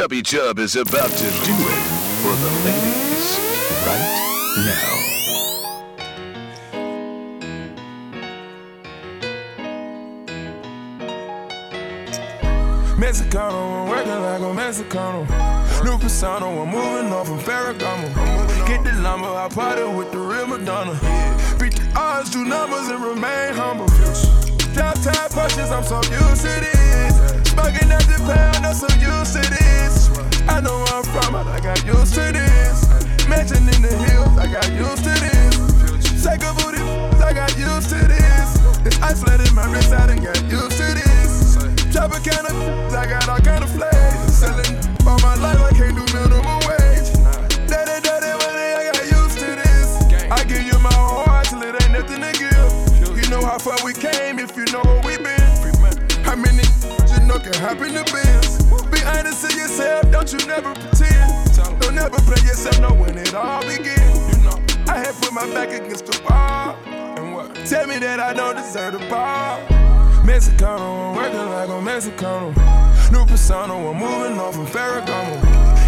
Chubby Chub is about to do it for the ladies right now. Mexicano, I'm working like a Mexicano. New persona, I'm moving off from Ferragamo. Get the llama, I party with the real Madonna. Beat the odds, do numbers, and remain humble. Drop-top punches, I'm so used to this. Smoking at the pound, I'm so used to this. I know where I'm from, I got used to this. Mansion in the hills, I got used to this. Shake a booty, I got used to this. This ice flooded in my wrist, I done got used to this. Tropicana, I got all kind of flags. Selling all my life, I can't do minimum wage. Daddy, money, I got used to this. I give you my whole heart till it ain't nothing to give. You know how far we came if you know where we been. How many you know can happen to biz? Be honest to yourself, don't you never pretend. Don't never play yourself, know when it all begins. I had put my back against the wall. Tell me that I don't deserve the ball. Mexicano, I'm working like a Mexicano. New persona, I'm moving off from Ferragamo.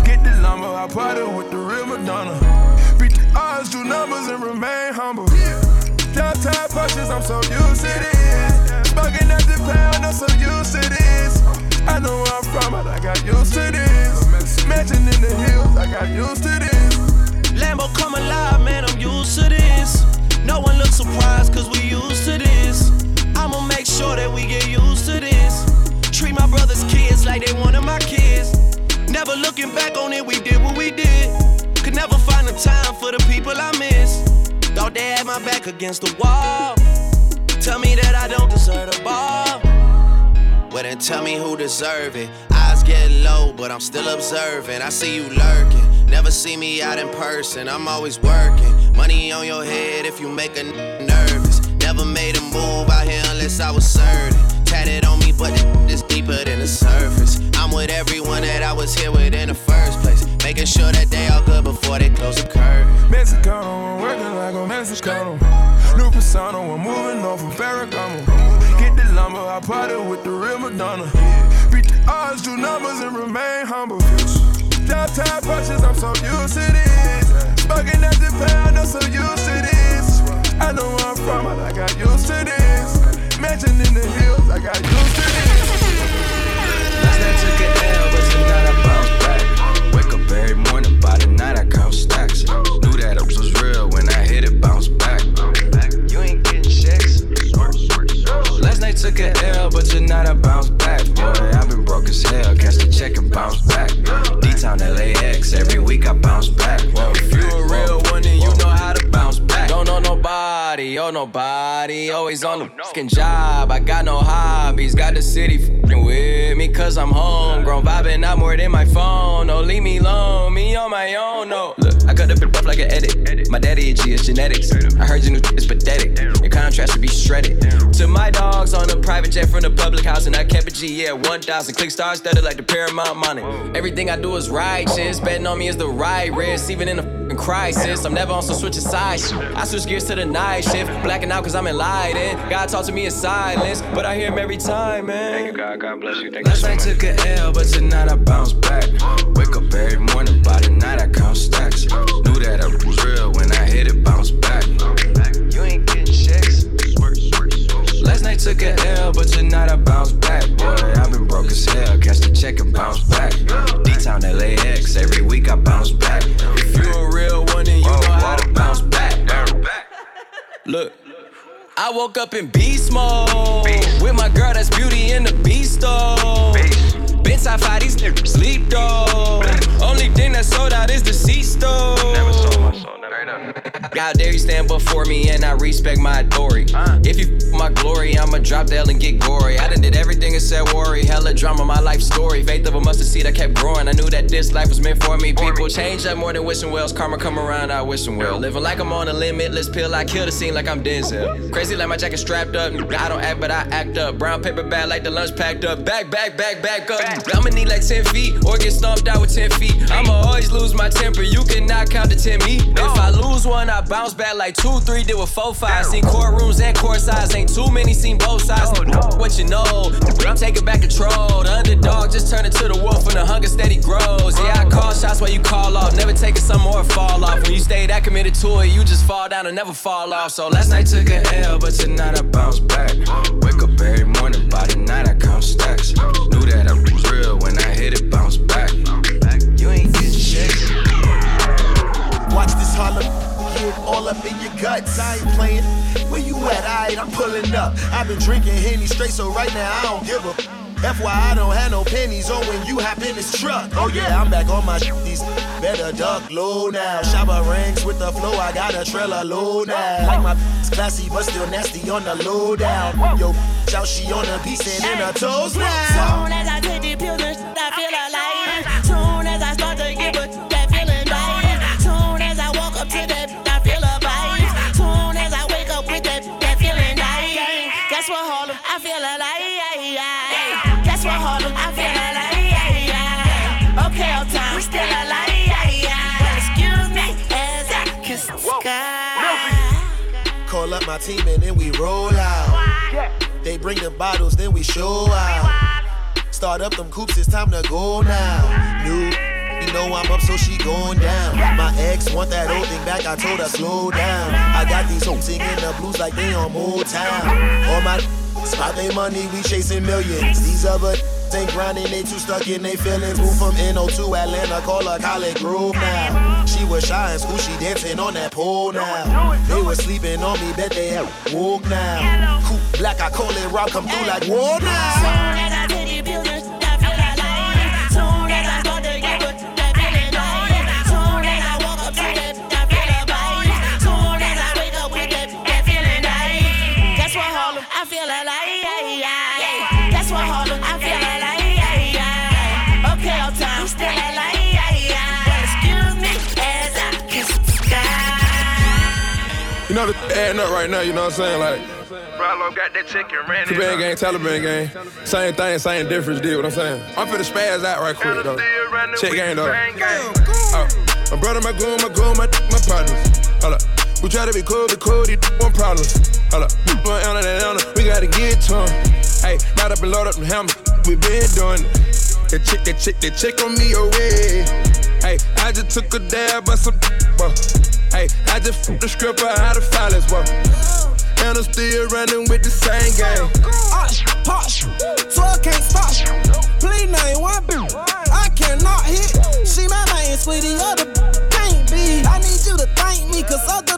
Get the llama, I party with the real Madonna. Beat the odds, do numbers, and remain humble. Drop-top punches, I'm so used to this. Smoking at the pound, I'm so used to this. I know where I'm from, I got used to this. Mansion in the hills, I got used to this. Lambo come alive, man, I'm used to this. No one looks surprised, cause we used to this. I'ma make sure that we get used to this. Treat my brother's kids like they one of my kids. Never looking back on it, we did what we did. Could never find the time for the people I miss. Thought they had my back against the wall. Tell me that I don't deserve the ball. Well then tell me who deserve it. Eyes get low, but I'm still observing. I see you lurking, never see me out in person. I'm always working, money on your head if you make a nervous. Never made a move out here unless I was certain. Tatted on me, but this deeper than the surface. I'm with everyone that I was here with in the first place. Making sure that they all good before they close the curtain. Mexicano, I'm working like a Mexicano. New persona, I'm moving off from Ferragamo. Get the lumber, I party with the real Madonna. Beat the odds, do numbers, and remain humble. Drop-top punches, I'm so used to this. Smoking at the pound, I'm so used to this. I know where I'm from, I got used to this. Mansion in the hills, I got used to this. Last night took an L, but tonight I bounced back. Wake up every morning, by the night I count stacks. Knew that ups was real when I hit it, bounce back. You ain't getting checks. Last night took an L, but tonight I bounced back. Boy, I've been broke as hell, catch the check and bounce back. D-Town LAX, every week I bounce back. If you a real one, then you know how to bounce back. Don't know nobody, oh nobody. Always on the f***ing job, I got no hobbies. Got the city f***ing with me, cause I'm homegrown. Vibing out more than my phone, no, leave me alone. Me on my own, no. Look, I cut the bitch off like an edit. My daddy a G, it's genetics. I heard your new is pathetic. Your contrast should be shredded. To my dogs on a private jet from the public house. And I kept a G, yeah, 1,000. Click stars, stutter like the Paramount Money. Everything I do is righteous. Betting on me is the right risk. Even in a f***ing crisis, I'm never on some switching sides. I switch gears to the night shift, blacking out cause I'm enlightened. God talk to me in silence, but I hear him every time, man. Thank you, God, God bless you. Thank Last you so night much. Took an L, but tonight I bounce back. Wake up every morning, by the night I count stacks. Knew that I was real when I hit it, bounce back. You ain't getting checks. Last night took an L, but tonight I bounce back. Boy, I've been broke as hell, catch the check and bounce back. D-Town LAX, every week I bounce back. If you a real one, then you know how to bounce back. Look, I woke up in beast mode with my girl that's beauty in the beast though. Been top five, these niggas sleep though. Only thing that sold out is the seats though. Never sold my soul, never done. God dare you stand before me and I respect my authority. If you my glory, I'ma drop the L and get gory. I done did everything except worry. Hella drama, my life story. Faith of a mustard seed, I kept growing. I knew that this life was meant for me. People change up more than wishing wells. Karma come around, I wishing well. Living like I'm on a limitless pill. I kill the scene like I'm Denzel. Crazy like my jacket strapped up. I don't act, but I act up. Brown paper bag like the lunch packed up. Back up. I'ma need like 10 feet or get stomped out with 10 feet. I'ma always lose my temper. You cannot count to 10 me. If I lose lose one, I bounce back like 2-3, deal with 4-5. Seen courtrooms and court sides, ain't too many seen both sides. No, what you know, I'm taking back control. The underdog just turn into the wolf and the hunger steady grows. Yeah, I call shots while you call off, never taking some more fall off. When you stay that committed to it, you just fall down and never fall off. So last night took an L, but tonight I bounce back. Wake up every morning, by the night I count stacks. Knew that I was real when I hit it, bounce back. You ain't getting shit. Watch this holler, get all up in your guts. I ain't playing. Where you at? Alright, I'm pulling up. I've been drinking Henny straight, so right now I don't give a. FYI, I don't have no pennies on when you hop in this truck. Oh yeah, I'm back on my these. Better duck low now. Shabba rings with the flow, I got a trailer low now. Like my classy, but still nasty on the low down. Yo, out she on the piece and in her toes now. Soon as I take the pills and shit, I feel alive. Soon as I start to give a. Call up my team and then we roll out. They bring the bottles, then we show out. Start up them coops, it's time to go now. New, you know I'm up, so she going down. My ex want that old thing back, I told her slow down. I got these hoes singing the blues like they on Motown. All my spot they money, we chasing millions. These other ain't grinding, they too stuck in they feelings. Move from NO to Atlanta, call her College Grove now. She was shy in school, she dancing on that pole now. They was sleeping on me, bet they have woke now. Coop black, I call it rock, come through like war now. You know, the adding up right now, you know what I'm saying? Like, Bravo got that chicken ran in. Taliban gang, Taliban gang. Same thing, same difference, deal, what I'm saying? I'm finna spaz out right quick, though. Check gang, though. My brother, my goon, my goon, my dick, my partners. Hold up. We try to be cool, but cool, these one problems. Hold up. We going on and on, we gotta get to 'em. Hey, light up and load up them hammers. We been doing it. That chick on me away. Hey, I just took a dab at some. Hey, I just f***ed the stripper out of silence, whoa. And I'm still running with the same game. Osh, posh, 12 can't stop. Please name one bitch I cannot hit. She my main sweetie, other can't be. I need you to thank me, cause other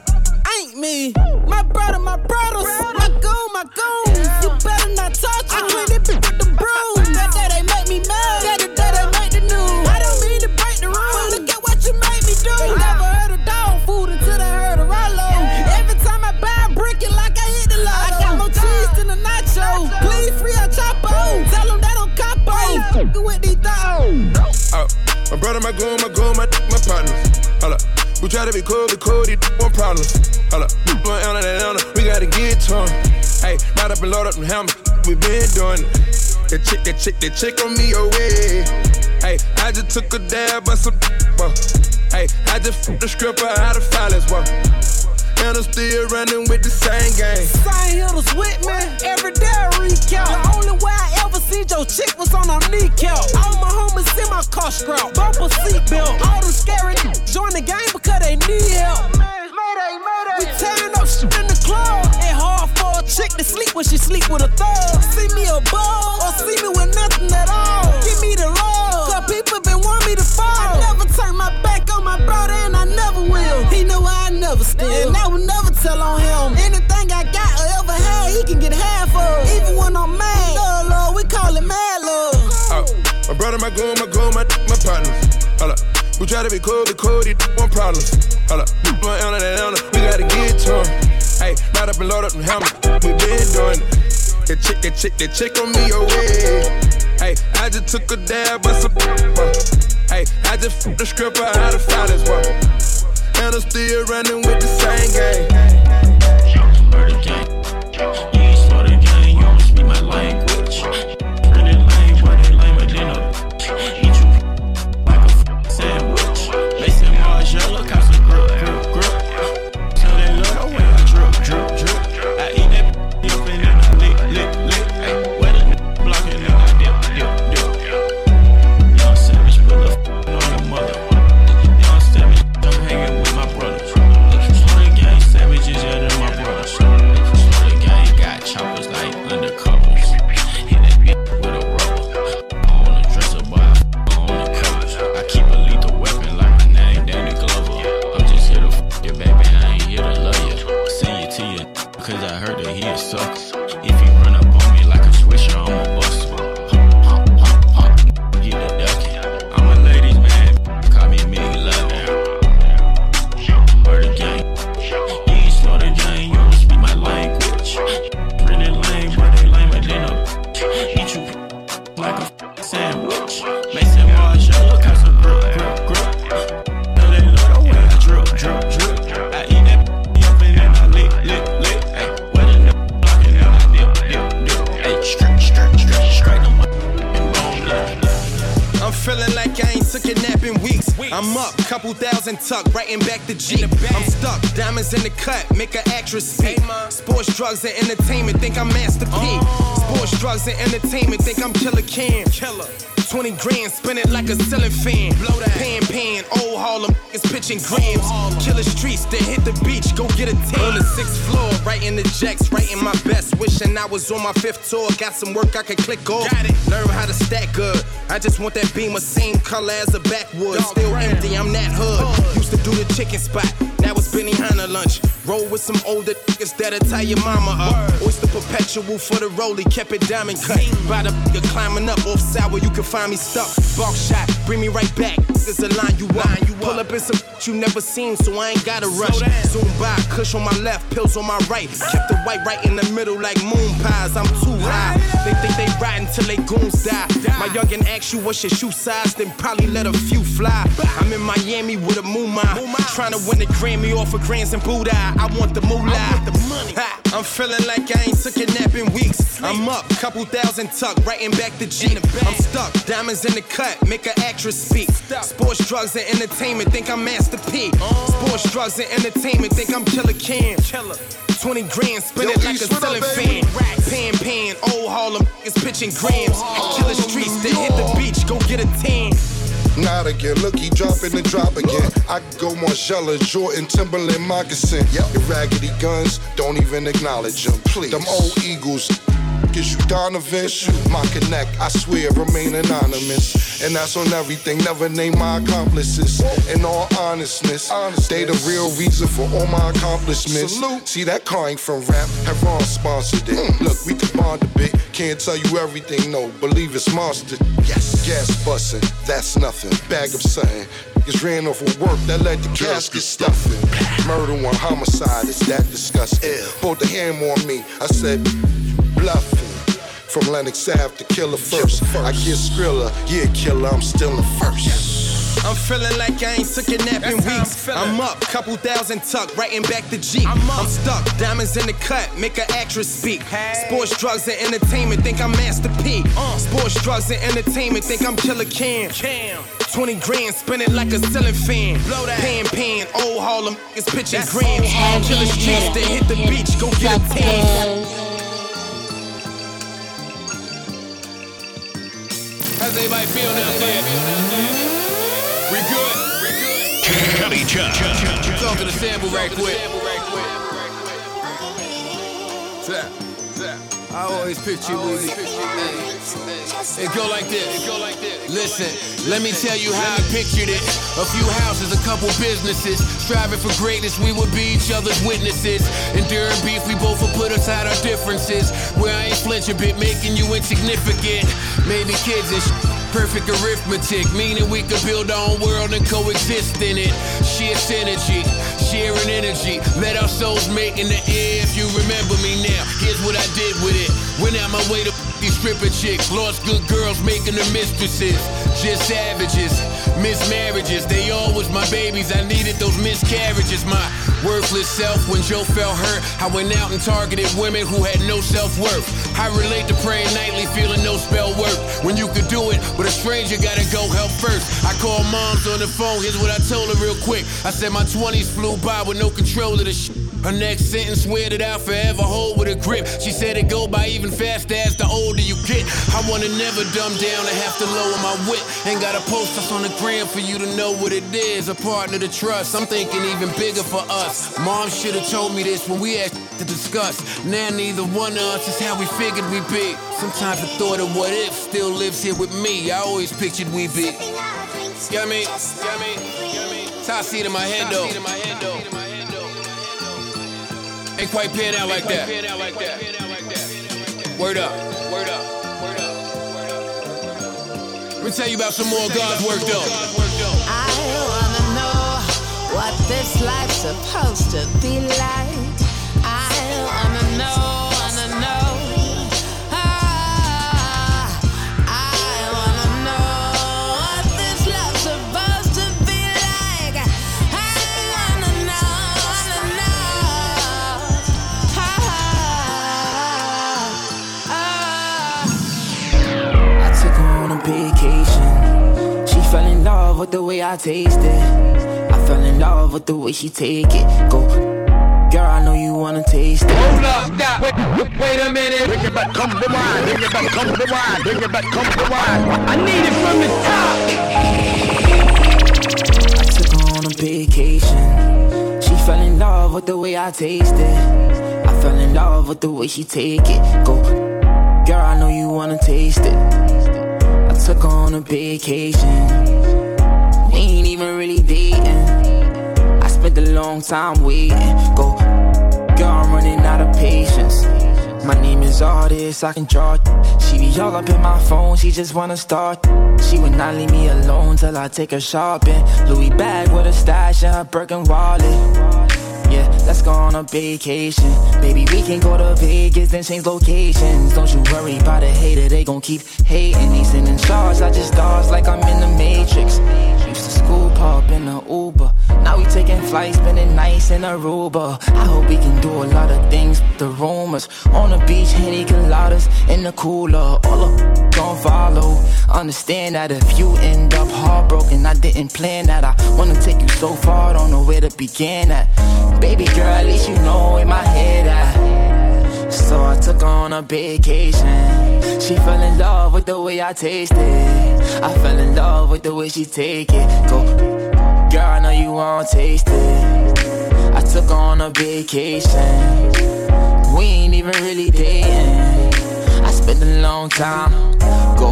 ain't me. My brother, my brothers, my goon, my goons. You better not touch me. I clean this bitch with the broom. That day they make me mad, that day they make the news. I don't mean to break the rules, but look at what you made me do. They never heard a dog food until they heard a Rollo. Every time I buy a brick, it like I hit the lotto. I got more cheese than a nacho. Please free a Chapo. Tell them that don't capo. You with these dogs. Oh, my brother, my goon, my goon, my dick, my partners. Hold up. We try to be cool, but cool, these one problems. Hold up. We going on and on, we gotta get to 'em. Hey, light up and load up them hammers. We been doing it. That chick on me away. Hey, I just took a dab at some. Hey, I just f***ed the stripper out of silence, whoa. And I'm still running with the same game. Same hitters with me, every day I recount. The only way I ever seen your chick was on her kneecap. All my homies in my car scrap, bumper seatbelt. All them scary join the game because they need help. We tearing up shit in the club. It's hard for a chick to sleep when she sleep with a thug. See me a bug or see me with nothing at all. Give me the love, cause people been want me to fall. I never turn my back on my brother and I never will. He know I never steal, and I will never tell on him. Anything I got or ever had, he can get half of. Even when I'm mad, love, love, we call it mad love. Oh, my brother, my goon, my goon, my dick, my partners. Hold up. We try to be cool, but cool, these one problems. Hold up, we going on and on, we gotta get to 'em. Hey, light up and load up them hammers. We been doing it. That chick on me away. Hey, I just took a dab at some. Hey, I just f***ed the stripper out of silence, whoa. And I'm still running with the same game. Yo, murder gang. You ain't slow the game, you don't speak my language. Pretty lame, why they lamer than a. Sandwich, Mason Margiela, cops with grip, sucker. If you run up on me like a swisher, I'ma bust one. Pop, pop, pop, pop, get a duckin'. I'm a ladies man, call me Big Love. Murder gang, you know the gang, you don't speak my language. Really lame, but they lamer than a eat you like a sandwich. Mason Marsh, I look at some grip, grip, grip. Know they look away, I drip, drip, drip. Feeling like I ain't took a nap in weeks. I'm up, couple thousand tuck, right in back to Jeep. I'm stuck, diamonds in the cut, make an actress speak. Sports, drugs, and entertainment, think I'm Master P. Sports, drugs, and entertainment, think I'm Killer Cam. 20 grand, spin it like a ceiling fan. Blow that pan, old Harlem is pitching grams. Killer streets, then hit the beach, go get a tan. On the 6th floor, right in the jacks, right in my best. Wishing I was on my 5th tour, got some work I could click off. Learn how to stack good, I just want that beam, same color as a backwoods. Dog still brand. Empty, I'm that hood. Used to do the chicken spot, now it's Benihana lunch. Roll with some older niggas that'll tie your mama up. Oyster perpetual for the rollie, kept it diamond cut. By the nigga climbing up, off sour, you can find me stuck. Bark shot, bring me right back, niggas a line you up. Pull up in some you never seen, so I ain't gotta rush. Zoom by, Kush on my left, pills on my right. Kept the white right in the middle like moon pies, I'm too high. They think they riding till they goons die. My youngin' ask you what's your shoe size, then probably let a few fly. I'm in Miami with a moon mine. Trying to win the Grammy off of Grands and Buddha. I want the moolah. I want the money. I'm feeling like I ain't took a nap in weeks. I'm up, couple thousand tuck, right in back to Jeep. I'm stuck, diamonds in the cut, make an actress speak. Sports, drugs, and entertainment, think I'm Master P. Sports, drugs, and entertainment, think I'm Killer Cam. 20 grand, spin it like a selling fan. Pan, old Harlem is pitching grams. Killer streets, then hit the beach, go get a tan. Not again, look, he dropping the drop again. I go Margiela, Jordan, Timberland, moccasin. The raggedy guns, don't even acknowledge them, please. Them old Eagles, is you Donovan? My connect, I swear, remain anonymous. And that's on everything, never name my accomplices. In all honestness, they the real reason for all my accomplishments. Salute. See, that car ain't from rap, Heron sponsored it. Look, we can bond a bit. Can't tell you everything, no, believe it's monster. Yes, gas bussin', that's nothing. Bag of something, it's ran off of work that let the casket stuffin'. Murder on homicide, is that disgusting? Pulled the hammer on me, I said, bluffin'. From Lennox Ave to Killer First. I get Skrilla, yeah, killer, I'm still in first. I'm feeling like I ain't took a nap in weeks. I'm up, couple thousand tuck, right in back to Jeep. I'm stuck, diamonds in the cut, make an actress speak. Sports, drugs, and entertainment, think I'm Master P. Sports, drugs, and entertainment, think I'm Killer Cam. 20 grand, spin it like a ceiling fan. Blow that pan, old Harlem is pitching grams. Killer streets, they hit the beach, go get a tan. How's everybody feel down there? We good. Chubby Chub. Talk to the sample right quick. I always picture you with it. It go like this. Listen, let me tell you how I pictured it. A few houses, a couple businesses. Striving for greatness, we would be each other's witnesses. Enduring beef, we both would put aside our differences. Where I ain't flinch a bit, making you insignificant. Maybe kids and perfect arithmetic, meaning we could build our own world and coexist in it. Sheer synergy, sharing energy, let our souls mate in the air. If you remember me now, here's what I did with it. Went out my way to these stripper chicks, lost good girls making them mistresses. Just savages, mismarriages, they all was my babies. I needed those miscarriages. My worthless self when Joe felt hurt, I went out and targeted women who had no self-worth. I relate to praying nightly, feeling no spell work. When you could do it, but a stranger gotta go help first. I called moms on the phone, here's what I told her real quick. I said my 20s flew by with no control of the shit. Her next sentence, swear that I'll forever hold with a grip. She said it go by even faster as the older you get. I wanna never dumb down and have to lower my wit. Ain't gotta post us on the gram for you to know what it is. A partner to trust, I'm thinking even bigger for us. Mom should've told me this when we had to discuss. Now neither one of us is how we figured we'd be. Sometimes the thought of what if still lives here with me. I always pictured we'd be. Yummy. Top seat in my head though. Ain't quite pan out like that. Word up. Word up. Word up. Word up. Let me tell you about some more God's work done. I wanna know what this life's supposed to be like. I wanna know, ah, I wanna know what this love's supposed to be like. I wanna know, ah, ah. I took her on a vacation. She fell in love with the way I taste it. I fell in love with the way she take it. Go. Girl, I know you wanna taste it. Hold up, stop. Wait a minute. Bring it back, come to wine. Bring it back, come to wine. Bring it back, come to wine. I need it from the top. I took her on a vacation. She fell in love with the way I taste it. I fell in love with the way she take it. Go, girl, I know you wanna taste it. I took her on a vacation. We ain't even really dating. I spent a long time waiting. Go, girl, I'm running out of patience. My name is Artist, I can draw. She be all up in my phone, she just wanna start. She would not leave me alone till I take her shopping. Louis bag with a stash and her Birkin wallet. Yeah, let's go on a vacation. Baby, we can go to Vegas and change locations. Don't you worry about a hater, they gon' keep hating. They sending stars, I just stars like I'm in the Matrix. Used to school, pop in the Uber. Now we taking flights, spending nights in Aruba. I hope we can do a lot of things, the rumors. On the beach, Henny Coladas in the cooler. All up, don't follow. Understand that if you end up heartbroken, I didn't plan that. I wanna take you so far, don't know where to begin at. Baby girl, at least you know in my head I. So I took her on a vacation. She fell in love with the way I taste it. I fell in love with the way she take it. Go. Girl, I know you won't taste it. I took her on a vacation. We ain't even really dating. I spent a long time. Go,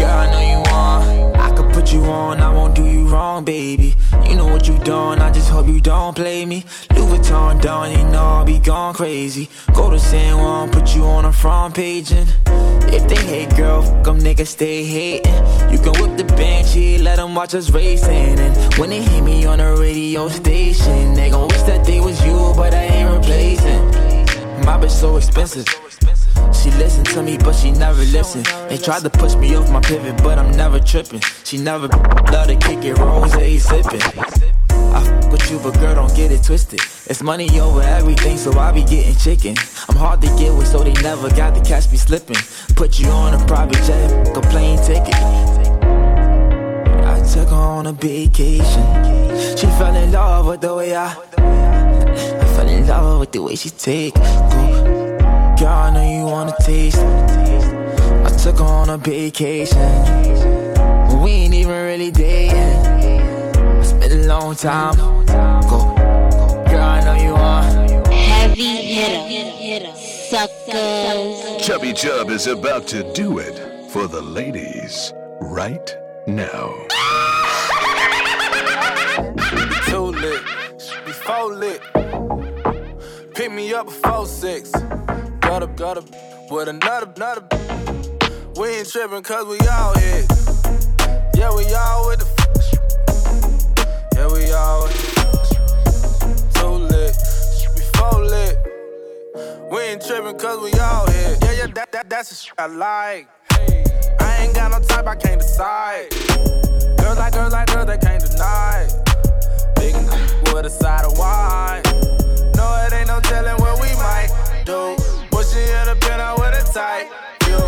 girl, I know you want. I could put you on, I won't do you wrong, baby. You know what you done, I just hope you don't play me. Louis Vuitton done, you know I'll be gone crazy. Go to San Juan, put you on the front page and if they hate, girl, fuck them niggas, stay hating. You can whip the Banshee, let them watch us racing. And when they hear me on the radio station, they gon' wish that they was you, but I ain't replacing. My bitch so expensive. She listen to me, but she never listen. They tried to push me off my pivot, but I'm never tripping. She never love to kick it, rosé sippin'. I fuck with you, but girl, don't get it twisted. It's money over everything, so I be getting chicken. I'm hard to get with, so they never got the cash be slipping. Put you on a private jet, fuck a plane ticket. I took her on a vacation. She fell in love with the way I fell in love with the way she take. Girl, I know you wanna taste. I took her on a vacation. We ain't even really dating. A long time. Go. Girl, I know you are. Heavy hitter, suckers. Chubby Chub is about to do it for the ladies right now. Too lit, before lit. Pick me up before 6. Got up with another. We ain't tripping cause we all here. Yeah, we all with the. Yeah, we all too lit, before lit. We ain't trippin' cause we all here. Yeah, that's the shit I like. I ain't got no type, I can't decide. Girls, they can't deny. Big with a side of wine. No, it ain't no tellin' what we might do. Pushing in the pin out with a tight. Yo,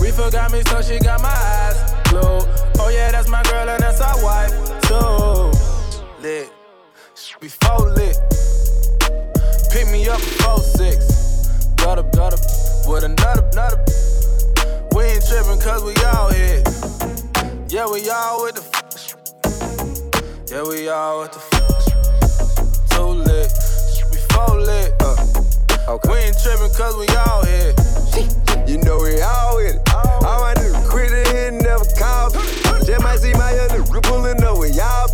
reefer got me, so she got my eyes glued. Oh yeah, that's my girl and that's our wife too. Lit. Before lit. Pick me up before 6. Got up with another. We ain't trippin' cause we all here. Yeah, we all with the f. Yeah, we all with the f. Too lit. Before lit. Okay. We ain't trippin' cause we all here. You know we all with it. All my niggas quittin' here and never called. Just might see my young nigga pullin' up with y'all.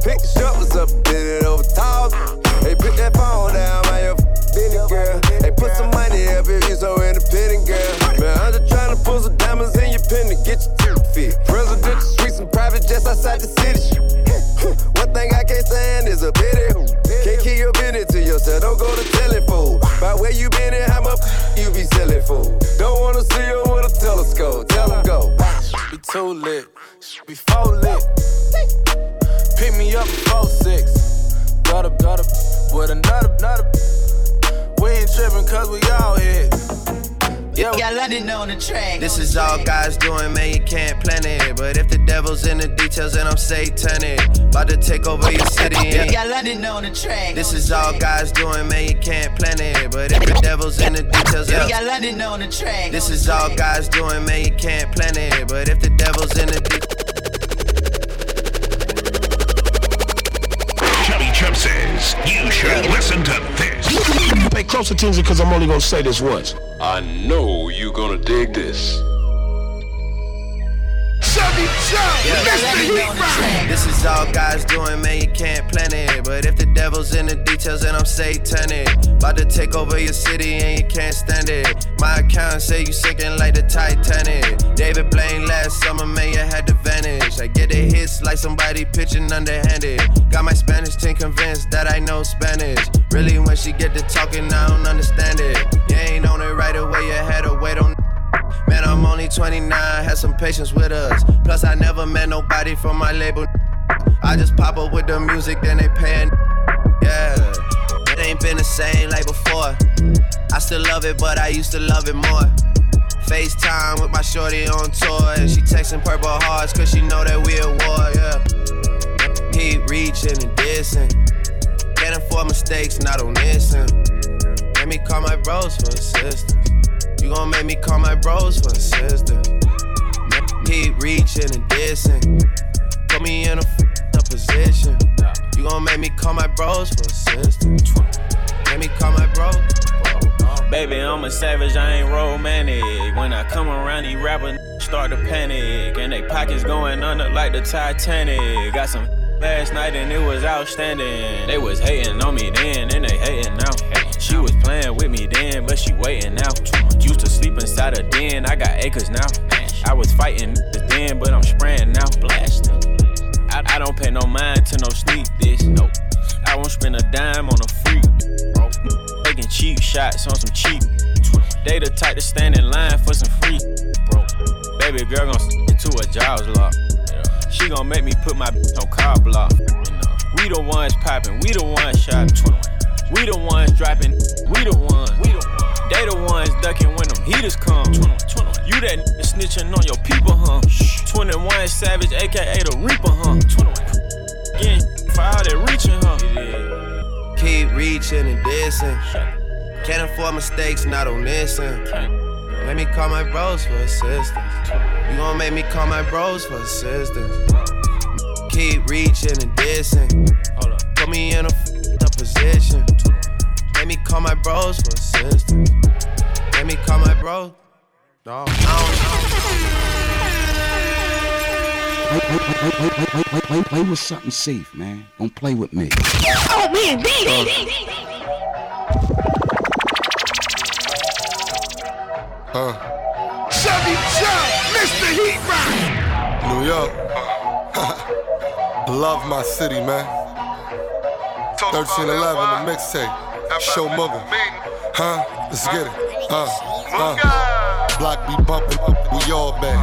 Pick the shovels up, bend it over top. Hey, pick that phone down, my own f***ing girl. Hey, put some money up if you so independent, girl. too lit. Should be 4 lit. Pick me up at 4-6. Got up with another. We ain't trippin' cause we all hit. Yeah, got London on the track. This is all God's doing, man, you can't plan it. But if the devil's in the details, then I'm satanic. About to take over your city. Yeah, got London on the track. This is all God's doing, man, you can't plan it. But if the devil's in the details, yeah, got London on the track. This is all God's doing, man, you can't plan it. But if the devil's in the details, Chubby Chub says you should listen to this. Pay close attention because I'm only going to say this once. I know you're going to dig this. Chubby Chub, yeah. Mr. This is all God's doing, man, you can't plan it. But if the devil's in the details, then I'm satanic. About to take over your city and you can't stand it. My account say you sinking like the Titanic. David Blaine last summer, man, you had to vanish. I get the hits like somebody pitching underhanded. Got my Spanish team convinced that I know Spanish. Really, when she get to talking, I don't understand it. You ain't on it right away, you had to wait on. Man, I'm only 29, had some patience with us. Plus, I never met nobody from my label. I just pop up with the music, then they paying. Yeah, it ain't been the same like before. I still love it, but I used to love it more. FaceTime with my shorty on tour, and she texting purple hearts, cause she know that we at war, yeah. Keep reaching and dissing, getting for mistakes, not on this end. Let me call my bros for assistance. You gon' make me call my bros for assistance. Keep reaching and dissing, put me in a f***ing position. You gon' make me call my bros for assistance. Let me call my bros. Baby, I'm a savage, I ain't romantic. When I come around, these rappers start to panic. And they pockets going under like the Titanic. Got some last night and it was outstanding. They was hating on me then and they hating now. She was playing with me then, but she waiting now. Used to sleep inside a den, I got acres now. I was fighting then, but I'm spraying now. I don't pay no mind to no sneak this. Nope. I won't spend a dime on a freak. Taking cheap shots on some cheap. They the type to stand in line for some free. Baby girl gon' stick to a jobs lock. She gon' make me put my bitch on car block. We the ones popping, we the ones shopping. We the ones dropping, we the ones. They the ones ducking when them heaters come. You that snitching on your people, huh? 21 Savage, aka the Reaper, huh? Getting for all that reaching, huh? Keep reaching and dissing. Can't afford mistakes, not on this end. Let me call my bros for assistance. You gon' make me call my bros for assistance. Keep reaching and dissing. Put me in a f***ing position. Let me call my bros for assistance. Let me call my bros. No, Play with something safe, man. Don't play with me. Oh, man. Chubby Chub, Mr. Heat Rock. New York. Love my city, man. 1311, the mixtape. Show Mugga. Huh? Let's get it. Block be bumping, we all back.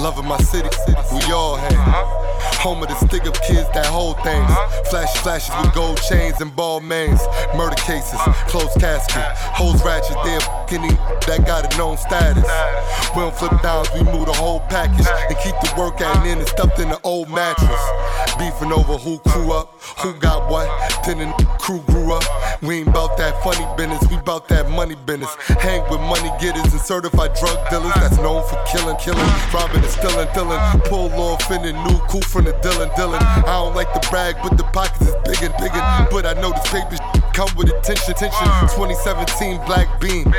Loving my city, we all had. Home of the stick up kids that hold things. Flashes with gold chains and ball mains. Murder cases, closed casket. Hoes ratchet, they're f***ing that got a known status. We don't flip downs, we move the whole package. And keep the work out and it's stuffed in the old mattress. Beefing over who crew up, who got what. Then the crew grew up. We ain't bout that funny business, we bout that money business. Hang with money getters and certified drug dealers. That's known for killing, robbing and stealing. Pull off in the new coupe from the Dylan. I don't like to brag, but the pockets is big and. But I know this paper come with attention. 2017 black bean.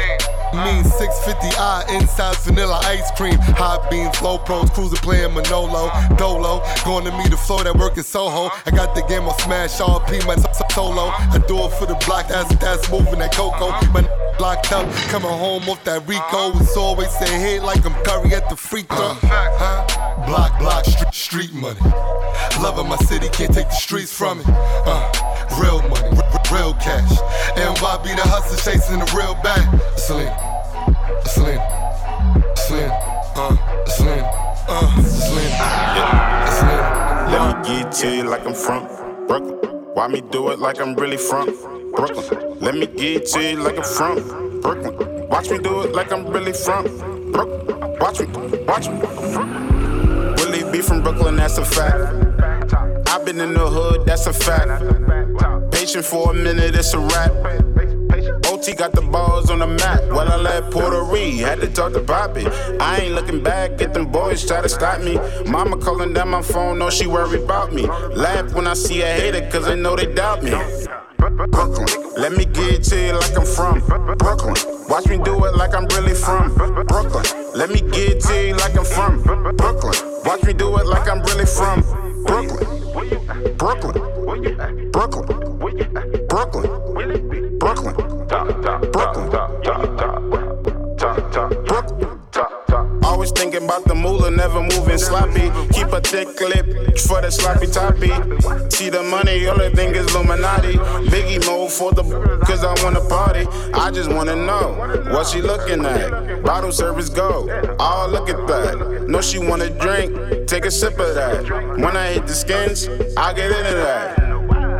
Mean 650i inside vanilla ice cream. Hot beans, low pros, cruising playing Manolo, Dolo. Going to meet the floor that work in Soho. I got the game on Smash, RP, my solo. I do it for the block, that's moving that cocoa. My blocked up, coming home off that Rico. It's always a hit like I'm Curry at the free throw. Block, street money. Loving my city, can't take the streets from it. Real money, real cash. NYB the hustler chasing the real bag. Slim. slim, slim, yeah, slim. Let me give it to you like I'm from Brooklyn. Why me do it like I'm really from Brooklyn? Let me give it to you like I'm from Brooklyn. Watch me do it like I'm really from Brooklyn. Watch me, watch me. Willie be from Brooklyn, that's a fact. I've been in the hood, that's a fact. Patient for a minute, it's a wrap. OT got the balls on the map. Well, I left Puerto Rico, had to talk to Bobby. I ain't looking back, get them boys try to stop me. Mama calling down my phone, no, she worried about me. Laugh when I see a hater, cause I know they doubt me. Brooklyn, let me get to you like I'm from Brooklyn. Watch me do it like I'm really from Brooklyn. Let me get to you like I'm from Brooklyn. Watch me do it like I'm really from Brooklyn. Brooklyn, Brooklyn, Brooklyn, Brooklyn, Brooklyn. Brooklyn, always thinking about the moolah, never moving sloppy. Keep a thick lip for the sloppy toppy. See the money, all I think is Illuminati. Biggie mode for the cause I wanna party. I just wanna know what she looking at. Bottle service go, oh look at that. Know she wanna drink, take a sip of that. When I hit the skins, I get into that.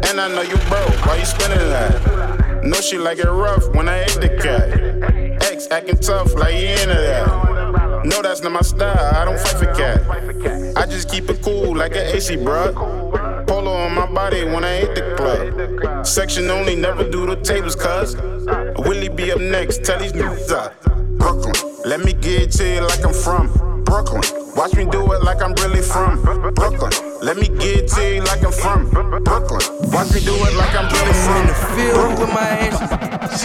And I know you broke, why you spending that? Know she like it rough when I hit the cat. Ex acting tough like he into that. No, that's not my style, I don't fight for cat. I just keep it cool like an AC, bruh. Polo on my body when I hit the club. Section only, never do the tables, cuz Willie be up next, tell these niggas up. Brooklyn, let me get it to you like I'm from Brooklyn. Watch me do it like I'm really from Brooklyn. Let me get to you like I'm from Brooklyn. Watch me do it like I'm really from in the field Brooklyn. With my hands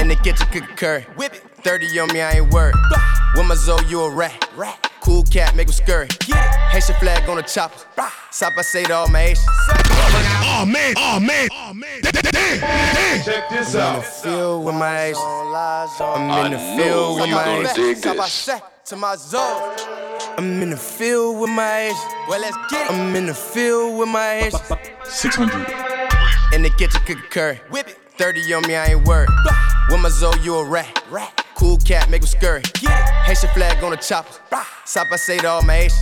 in the kitchen cook curry. 30 on me, I ain't worried. With my Zoe, you a rat. Cool cat, make him scurry. Haitian flag on the choppers. Stop, I say to all my Haitians. Oh man. Damn. Check this out. I'm in the field with my Haitians. I'm in the field with my Haitians. To my zone. I'm in the field with my Asians. Well, let's get it. I'm in the field with my Asians. 600. In the kitchen cooking curry. Whip it. 30 on me, I ain't worried. With my Zoe, you a rat. Cool cat, make him scurry. Haitian flag on the choppers. Stop, I say to all my Asians.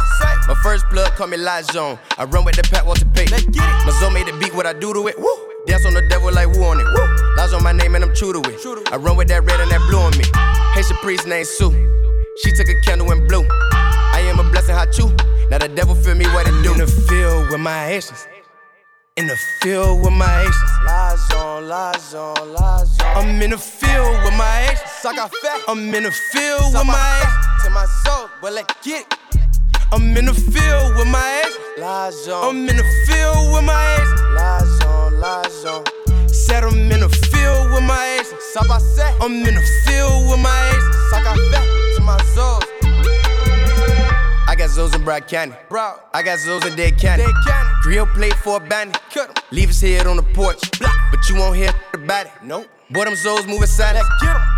My first blood, call me Lajon. I run with the pack, walk to bait. My Zoe made the beat, what I do to it. Woo. Dance on the devil like woo on it. Woo. Lajon on my name and I'm true to it. I run with that red and that blue on me. Haitian priest named Sue. She took a candle and blew. I am a blessing, how you? Now the devil feel me what it do. In the field with my Haitians. In the field with my Haitians. Lies on. I'm in the field with my Haitians. Suck out fat. I'm in the field with my Haitians. To my soul, well let's get it. I'm in the field with my Haitians. Lies on. I'm in the field with my Haitians. Lies on. Said I'm in the field with my Haitians. Stop, I said. I'm in the field with my Haitians. Suck out fat. My Zoes. I got Zoes in Broad County. I got Zoes in Dead County. Grill plate for a bandit. Leave his head on the porch. But you won't hear about it. Nope. Boy, them Zoes moving silent.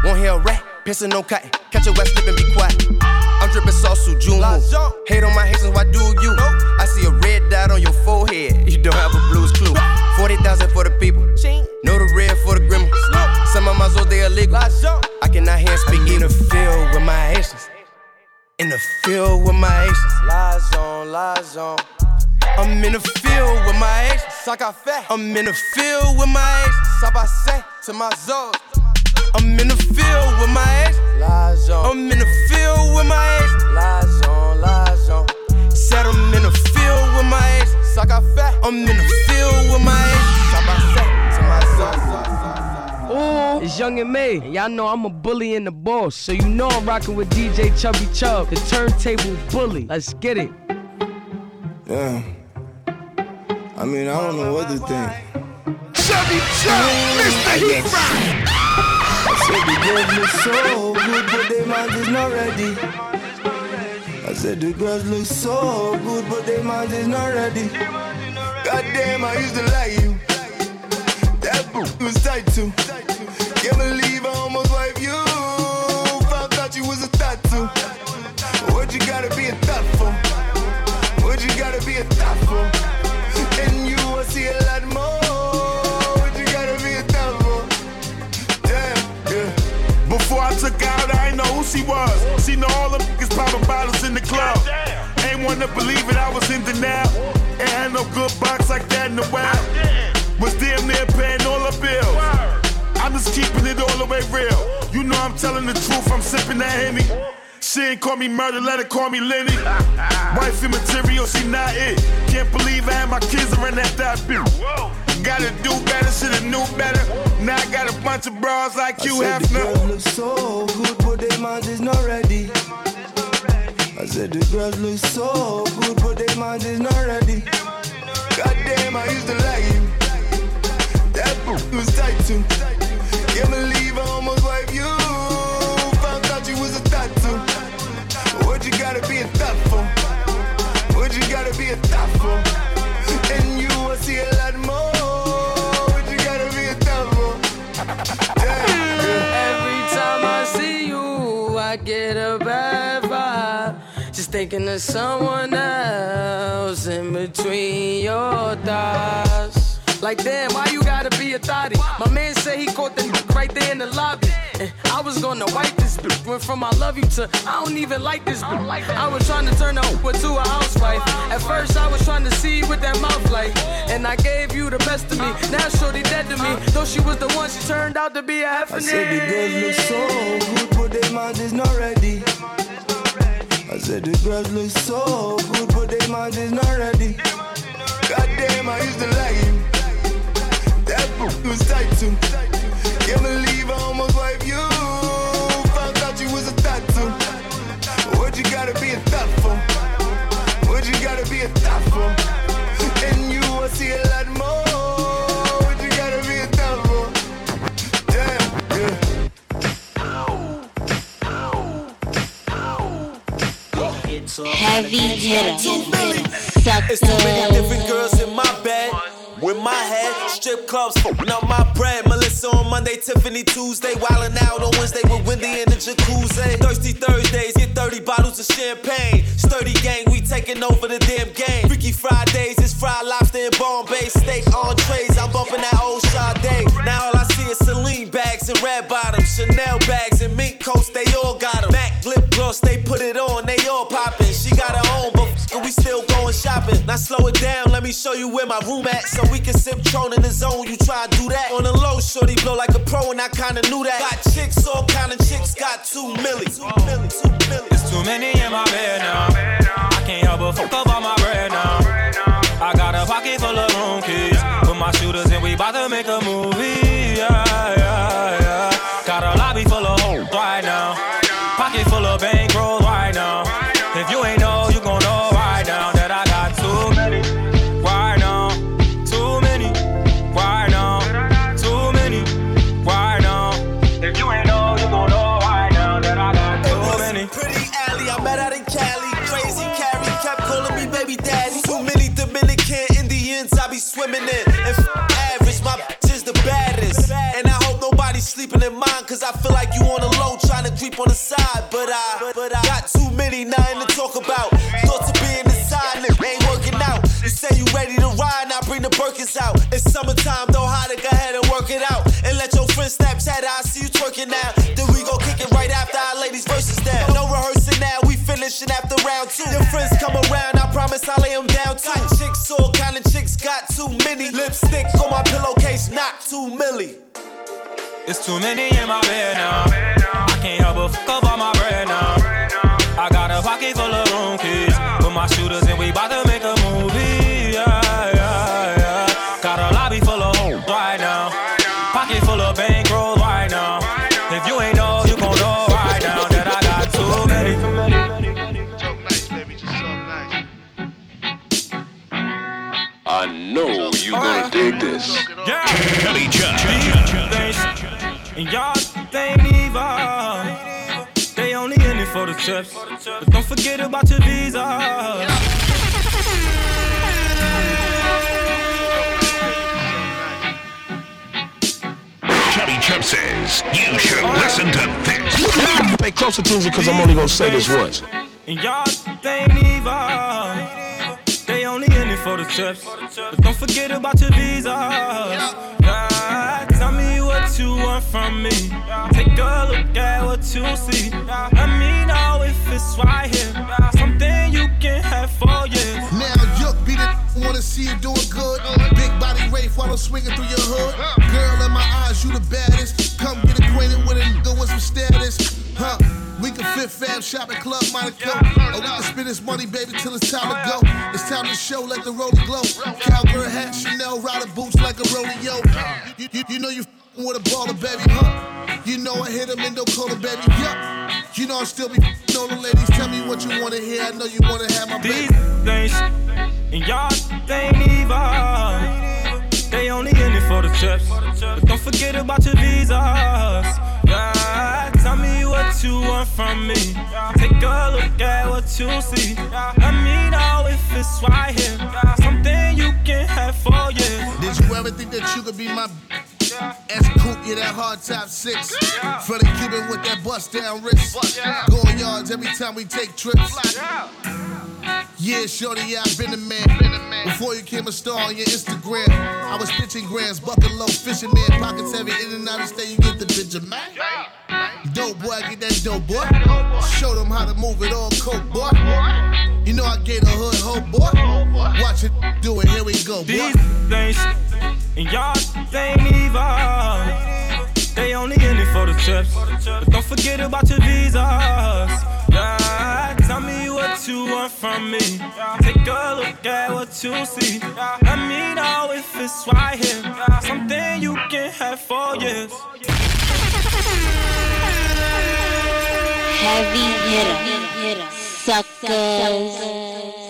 Won't hear a rat. Pissing no cotton. Catch your ass slip and be quiet. I'm dripping sauce through June. Hate on my Haitians, why do you? Nope. I see a red dot on your forehead. You don't have a blues clue. 40,000 for the people. Know the red for the grimmers. Some of my Zoes, they illegal. I cannot hear speak. I'm in the field with my Haitians. In the field with my Haitians. Lies on. I'm in the field with my Haitians. Suck out fat. I'm in the field with my Haitians. Stop, I say to my Zoes. I'm in the field with my Haitians. Lies on. I'm in the field with my Haitians. Lies on. Said I'm in the field with my Haitians. Suck out fat. I'm in the field with my Haitians. Stop, I say to my Zoes. Ooh, it's Young and May, and y'all know I'm a bully and the boss, so you know I'm rocking with DJ Chubby Chub, the turntable bully. Let's get it. Yeah. I mean, I don't know what to think. Chubby Chub, Mr. Heat Rock. I said the girls look so good, but their mind is not ready. I said the girls look so good, but their mind is not ready. Goddamn, I used to like you. That boot was tight too. Can't believe I almost wiped you. I thought you was a tattoo. What you gotta be a thought for? What you gotta be a thought for? And you will see a lot more. What you gotta be a thought for? Damn, yeah. Before I took God, I ain't know who she was. She know all them niggas popping bottles in the club. Ain't wanna believe it, I was in denial. Ain't had no good box like that in a while. Was damn near paying all her bills. I'm just keeping it all the way real. You know I'm telling the truth, I'm sipping that Henny. She ain't call me murder, let her call me Lenny. Wifey material, she not it. Can't believe I had my kids around that thought bill. Gotta do better, shoulda knew better. Now I got a bunch of bras like you have now. The girls look so good, but their minds is not ready. I said the girls look so good, but their minds is not ready. Goddamn, I used to like you. That boot was tight too. Can't believe I almost wiped you. Found out you was a tattoo. What you gotta be a thot for? What you gotta be a thot for? And you will see a lot more. I get a bad vibe, just thinking of someone else in between your thighs. Like damn, why you gotta be a thotty? My man said he caught that dick right there in the lobby. And I was gonna wipe this bitch. Went from I love you to I don't even like this bitch. I was trying to turn a hooper to a housewife. At first I was trying to see with that mouth like. And I gave you the best of me. Now shorty dead to me. Though she was the one, she turned out to be a heffin'. I said the girls look so good, but their minds is not ready. I said the girls look so good, but their minds is not ready. Goddamn, I used to like you. That boot was tight too. Can't believe I almost wiped you. Found out you was a tattoo. What you gotta be a thot for? What you gotta be a thot for? And you will see a lot more. What you gotta be a thot for? Damn, yeah. Heavy hitter. It's too many different girls in my bed. With my head, strip clubs, f***ing up my bread. Melissa on Monday, Tiffany Tuesday. Wildin' out on Wednesday with Wendy in the jacuzzi. Thirsty Thursdays, get 30 bottles of champagne. Sturdy gang, we taking over the damn game. Freaky Fridays, it's fried lobster and Bombay steak entrees. I'm bumping that old Sade. Now all I see is Celine bags and red bottoms. Chanel bags and mink coats, they all got them. Mac lip gloss, they put it on, they all poppin'. She got her own, but we still going shopping. Now slow it down, let me show you where my room at. So we can sip Tron in the zone, you try to do that. On the low, shorty blow like a pro and I kinda knew that. Got chicks, all kind of chicks, got 2 million. There's too many in my bed now. I can't help but fuck up all my bread now. I got a pocket full of room keys. Put my shooters in, we bout to make a movie. Yeah, yeah, yeah. Got a lobby full of hoes right now. Pocket full of bankrolls right now. If you ain't know, you gon' know. Swimming in and average, my bitch is the baddest. And I hope nobody's sleeping in mine, cause I feel like you on the low trying to creep on the side. But I got too many, nothing to talk about. Thoughts of being inside, nigga, ain't working out. You say you ready to ride, now bring the Birkins out. It's summertime, don't hide it, go ahead and work it out. And let your friends Snapchat, I see you twerking now. Then we gon' kick it right after our ladies' verses down. No rehearsing now, we finishing after round two. Your friends come around, I promise I'll lay them down too. Got chicks, all kind of chicks, got too many. Lipstick on my pillowcase, not 2 million. It's too many in my bed now. I can't help but fuck up all my bread now. I got a pocket full of room keys. Put my shooters in, we bout to make a movie. Yeah, yeah, yeah. Got a lobby full of hoes right now. Pocket full of bankrolls right now. If you ain't know, you gon' know right now that I got too many. I know you gonna dig this. Yeah. And y'all, they ain't evil. They only in it for the chips. But don't forget about your visa. Chubby Chub says, you should listen to this. Pay close attention because I'm only gonna say this once. And y'all, they ain't evil. They only in it for the chips, but don't forget about your visa. God, tell me what what you want from me. Take a look at what you see. Let me know if it's right here. Something you can have for years. Now Yook be the wanna see you doing good. Big body Rafe while I'm swinging through your hood. Girl in my eyes, you the baddest. Come get acquainted with a nigga with some status. Huh? We can fit fam, shop at Club Monaco. Oh, we can spend this money, baby, till it's time to go. It's time to show, let the roller glow. Cowgirl hat, Chanel, rider boots like a rodeo. You know you f***ing with a baller, baby, huh? You know I hit him in no collar, baby, yup. You know I still be f***ing all the ladies. Tell me what you wanna hear, I know you wanna have my baby. These things, and y'all ain't even. They only in it for the trips. But don't forget about your visas. Yeah, tell me what you want from me. Take a look at what you see. Let me know if it's right here. Something you can have for years. Did you ever think that you could be my ass coupe, yeah, that hard top six. For the Cuban with that bust down wrist. Going yards every time we take trips. Yeah, shorty, yeah, I've been the man. Before you came a star on your Instagram, I was pitching grams, bucket low, fishing man. Pockets heavy, in and out of state, you get the picture, man. Dope boy, get that dope boy. Show them how to move it all, coke boy. You know I gave the hood, ho boy. Watch it, do it, here we go, boy. These things, and y'all ain't even. They only in it for the trips. But don't forget about your visas. Yeah, tell me what you want from me. Take a look at what you see. Let me know if it's right here. Something you can have for years. Heavy hitter, suckers.